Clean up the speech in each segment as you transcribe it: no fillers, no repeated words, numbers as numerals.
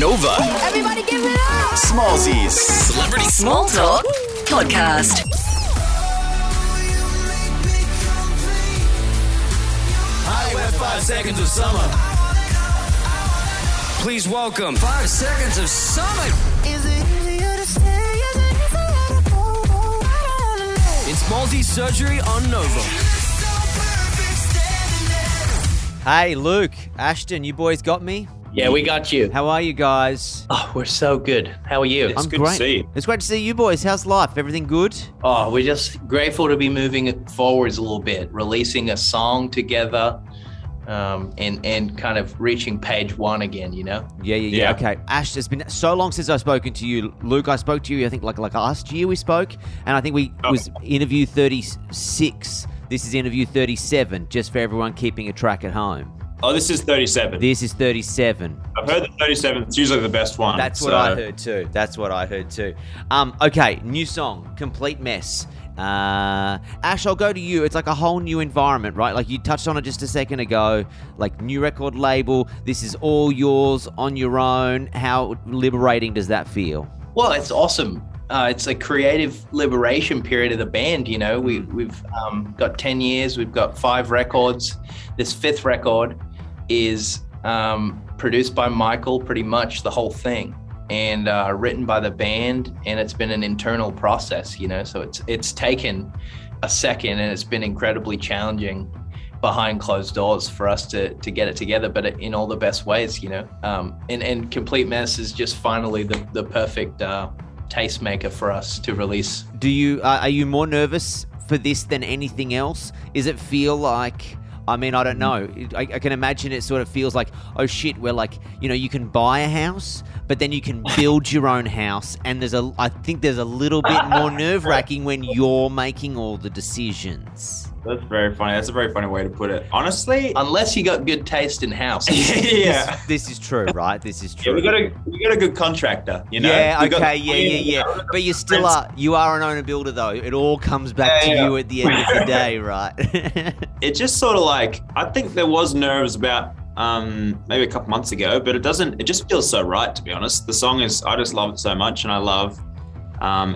Nova. Everybody give it up! Smallzy's Celebrity Small Talk Podcast. Hi, we're 5 seconds of summer. Please welcome 5 seconds of summer. Is it easier to stay? Is it easier to go? In Smallzy's surgery on Nova. Hey, Luke, Ashton, you boys got me? Yeah, we got you. How are you guys? Oh, we're so good. How are you? It's good to see you. It's great to see you boys. How's life? Everything good? Oh, we're just grateful to be moving forwards a little bit, releasing a song together and kind of reaching page one again, you know? Yeah. Okay. Ash, it's been so long since I've spoken to you. Luke, I spoke to you, I think, like last year we spoke, and I think was interview 36. This is interview 37, just for everyone keeping a track at home. Oh, this is 37. This is 37. I've heard that 37 is usually the best one. That's what I heard too. Okay, new song, Complete Mess. Ash, I'll go to you. It's like a whole new environment, right? Like you touched on it just a second ago, like new record label. This is all yours on your own. How liberating does that feel? Well, it's awesome. It's a creative liberation period of the band, you know. We've got 10 years, we've got 5 records. This 5th record is produced by Michael, pretty much the whole thing, and written by the band, and it's been an internal process, you know. So it's taken a second, and it's been incredibly challenging behind closed doors for us to get it together, but in all the best ways, you know. And Complete Mess is just finally the perfect... tastemaker for us to release. Do you are you more nervous for this than anything else? Is it feel like, I mean, I don't know, I can imagine it sort of feels like, oh shit, we're like, you know, you can buy a house, but then you can build your own house, and I think there's a little bit more nerve-wracking when you're making all the decisions. That's very funny. That's a very funny way to put it. Honestly, unless you got good taste in house. Yeah. This is true, right? This is true. Yeah, we got a good contractor, you know? Yeah, yeah. But you are an owner builder though. It all comes back to you at the end of the day, right? It just sort of like, I think there was nerves about maybe a couple months ago, but it just feels so right, to be honest. The song is, I just love it so much, and I love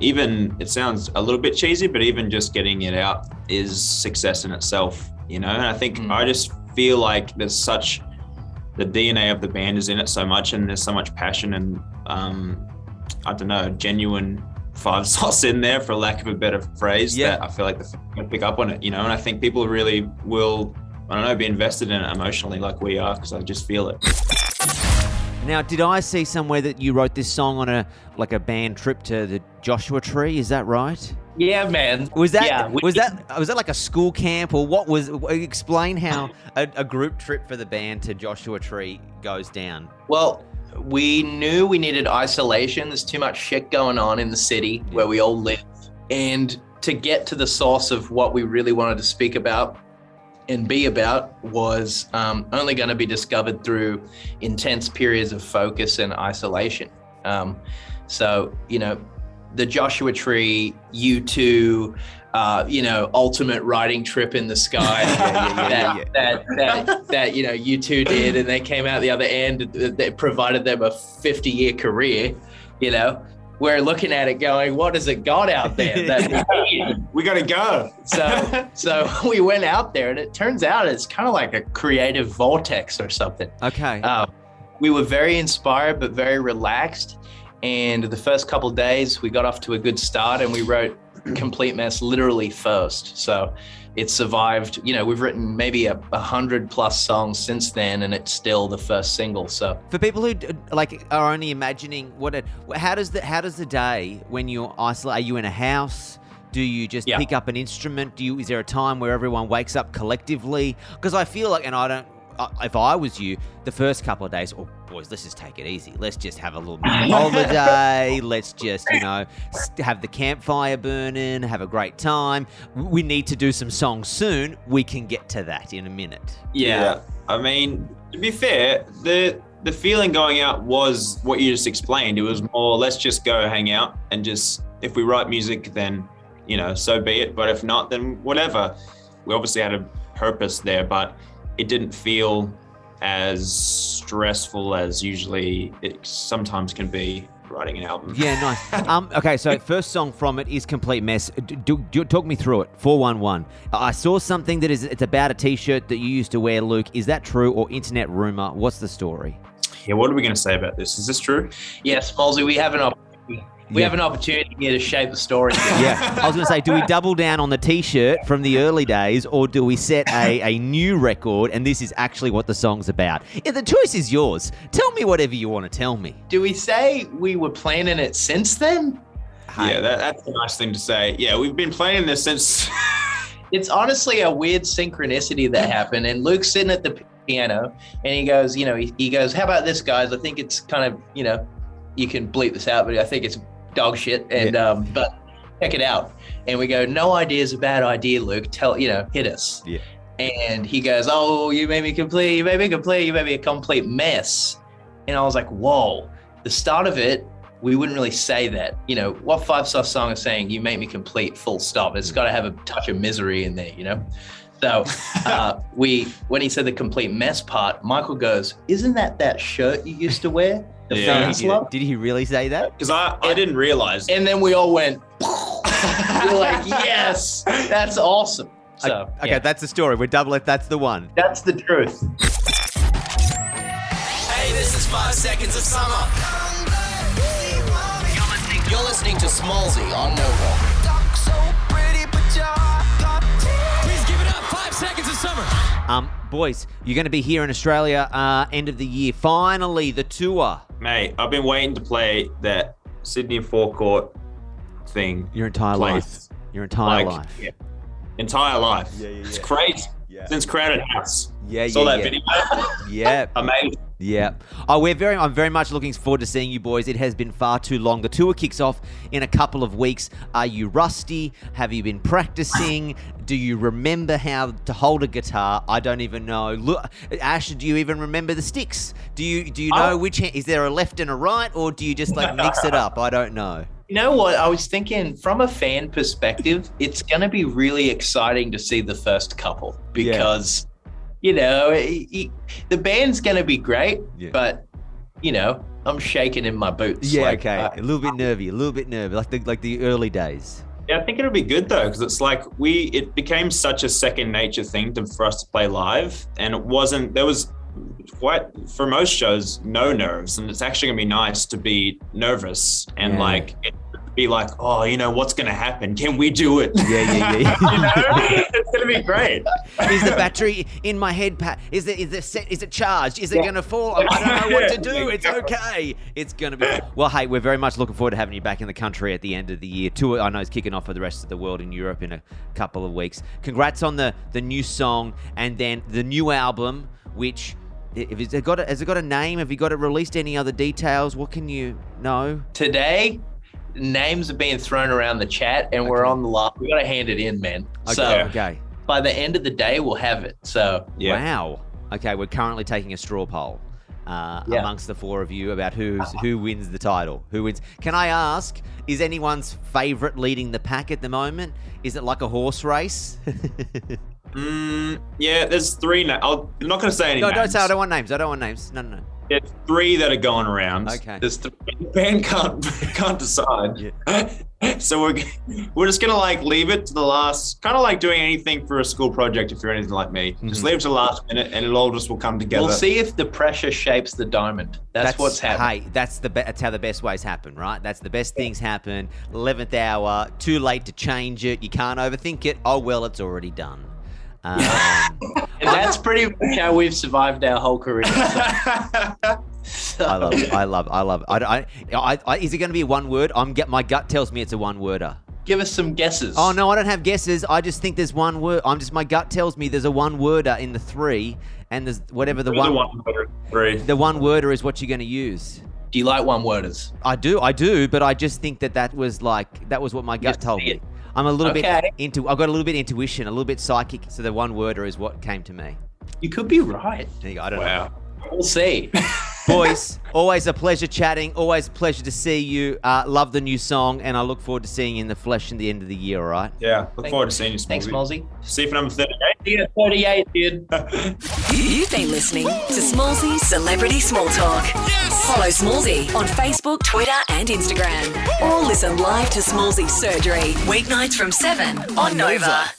even, it sounds a little bit cheesy, but even just getting it out is success in itself, you know? And I think I just feel like the DNA of the band is in it so much, and there's so much passion and, I don't know, genuine five sauce in there, for lack of a better phrase, that I feel like the fans can pick up on it, you know? And I think people really will, I don't know, be invested in it emotionally like we are, because I just feel it. Now, did I see somewhere that you wrote this song on a band trip to the Joshua Tree? Is that right? Yeah, man. Was that like a school camp, or what was? Explain how a group trip for the band to Joshua Tree goes down. Well, we knew we needed isolation. There's too much shit going on in the city where we all live, and to get to the source of what we really wanted to speak about and be about was only going to be discovered through intense periods of focus and isolation. So, you know, the Joshua Tree, U2, you know, ultimate riding trip in the sky that you know, U2 did, and they came out the other end. That provided them a 50-year career, you know. We're looking at it going, what has it got out there? We got to go. So we went out there, and it turns out it's kind of like a creative vortex or something. Okay. We were very inspired, but very relaxed. And the first couple of days we got off to a good start, and we wrote Complete Mess literally first. So it survived, you know, we've written maybe 100+ songs since then, and it's still the first single. So for people who like are only imagining how does the day when you're isolated, are you in a house? Do you just pick up an instrument? Is there a time where everyone wakes up collectively? Because I feel like, and I don't, if I was you, the first couple of days, oh boys, let's just take it easy. Let's just have a little holiday. Let's just, you know, have the campfire burning, have a great time. We need to do some songs soon. We can get to that in a minute. Yeah. I mean, to be fair, the feeling going out was what you just explained. It was more, let's just go hang out, and just, if we write music, then, you know, so be it. But if not, then whatever. We obviously had a purpose there, but it didn't feel as stressful as usually it sometimes can be writing an album. Yeah, nice. Okay, so first song from it is Complete Mess. Talk me through it. 411. I saw something that is, it's about a T-shirt that you used to wear, Luke. Is that true or internet rumor? What's the story? Yeah, what are we going to say about this? Is this true? Yeah, Smallzy, we have an opportunity. We have an opportunity here to shape the story. Yeah, I was going to say, do we double down on the T-shirt from the early days, or do we set a new record and this is actually what the song's about? Yeah, the choice is yours. Tell me whatever you want to tell me. Do we say we were planning it since then? Hey. Yeah, that's a nice thing to say. Yeah, we've been planning this since... It's honestly a weird synchronicity that happened, and Luke's sitting at the piano and he goes, you know, he goes, how about this, guys? I think it's kind of, you know, you can bleep this out, but I think it's dog shit, and but check it out. And we go, no idea is a bad idea, Luke, tell, you know, hit us. Yeah. And he goes, oh, you made me a complete mess. And I was like, whoa, the start of it, we wouldn't really say that. You know, what Five Soft Song is saying, you make me complete, full stop. It's got to have a touch of misery in there, you know? So when he said the complete mess part, Michael goes, isn't that shirt you used to wear? Did he really say that? Because I didn't realize. And then we all went, we're like, yes, that's awesome. So, okay, that's the story. We're double it. That's the one. That's the truth. Hey, this is 5 Seconds of Summer. You're listening to Smallzy on Nova. Boys, you're going to be here in Australia end of the year. Finally, the tour. Mate, I've been waiting to play that Sydney forecourt thing. Your entire life. Yeah. Entire life. Yeah. It's crazy. Yeah. Since Crowded House. Saw that video. Yeah. Amazing. Yeah. I'm very much looking forward to seeing you boys. It has been far too long. The tour kicks off in a couple of weeks. Are you rusty? Have you been practicing? Do you remember how to hold a guitar? I don't even know. Look, Ash, do you even remember the sticks? Do you know which hand? Is there a left and a right, or do you just like mix it up? I don't know. You know what? I was thinking from a fan perspective, it's going to be really exciting to see the first couple because, you know, the band's going to be great, but, you know, I'm shaking in my boots. Yeah, like, okay. A little bit nervy, like the early days. Yeah, I think it'll be good though, because it's like it became such a second nature thing for us to play live, and there was quite, for most shows, no nerves, and it's actually gonna be nice to be nervous and like be like, oh, you know, what's gonna happen? Can we do it? Yeah. You know? It's gonna be great. Is the battery in my head, Pat? Is it charged? Is it gonna fall? I don't know what to do. It's okay. It's gonna be well. Hey, we're very much looking forward to having you back in the country at the end of the year. Tour, I know, is kicking off for the rest of the world in Europe in a couple of weeks. Congrats on the new song and then the new album, which. Has it got a name? Have you got it released? Any other details? What can you know? Today, names are being thrown around the chat, and we're on the last. We got to hand it in, man. Okay. So by the end of the day, we'll have it. So wow. Okay, we're currently taking a straw poll amongst the four of you about who wins the title. Who wins? Can I ask? Is anyone's favourite leading the pack at the moment? Is it like a horse race? Yeah, there's three. I'm not going to say any names. No, don't say. I don't want names. No. There's three that are going around. Okay. There's three. The band can't decide. Yeah. So we're just going to like leave it to the last, kind of like doing anything for a school project if you're anything like me. Mm-hmm. Just leave it to the last minute and it all just will come together. We'll see if the pressure shapes the diamond. That's what's happening. Hey, that's how the best ways happen, right? That's the best things happen. 11th hour, too late to change it. You can't overthink it. Oh, well, it's already done. And that's pretty much how we've survived our whole career. So. I love it. Is it going to be one word? My gut tells me it's a one-worder. Give us some guesses. Oh, no, I don't have guesses. I just think there's one word. My gut tells me there's a one-worder in the three, and there's whatever the one-worder is what you're going to use. Do you like one-worders? I do, but I just think that was what my gut told me. I'm a little bit into. I've got a little bit intuition, a little bit psychic. So the one worder is what came to me. You could be right. I don't know. We'll see. Boys, always a pleasure chatting. Always a pleasure to see you. Love the new song, and I look forward to seeing you in the flesh in the end of the year, all right? Yeah, look forward to seeing you, Smallzy. Thanks, Smallzy. See you for number 38. Yeah, 38, dude. You've been listening to Smallzy Celebrity Small Talk. Yes! Follow Smallzy on Facebook, Twitter, and Instagram. Or listen live to Smallzy Surgery, weeknights from 7 on Nova.